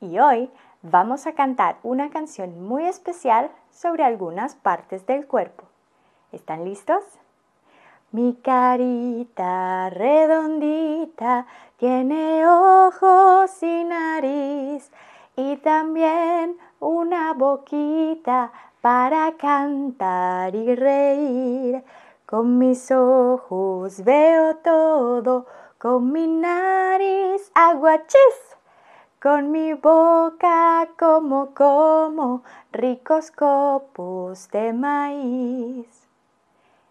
y hoy vamos a cantar una canción muy especial sobre algunas partes del cuerpo. ¿Están listos? Mi carita redondita tiene ojos y nariz y también una boquita para cantar y reír. Con mis ojos veo todo, con mi nariz hago achis, con mi boca como ricos copos de maíz.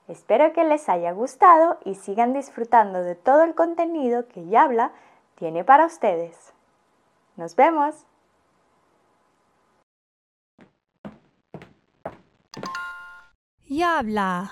Espero que les haya gustado y sigan disfrutando de todo el contenido que Yabla tiene para ustedes. ¡Nos vemos! Yabla.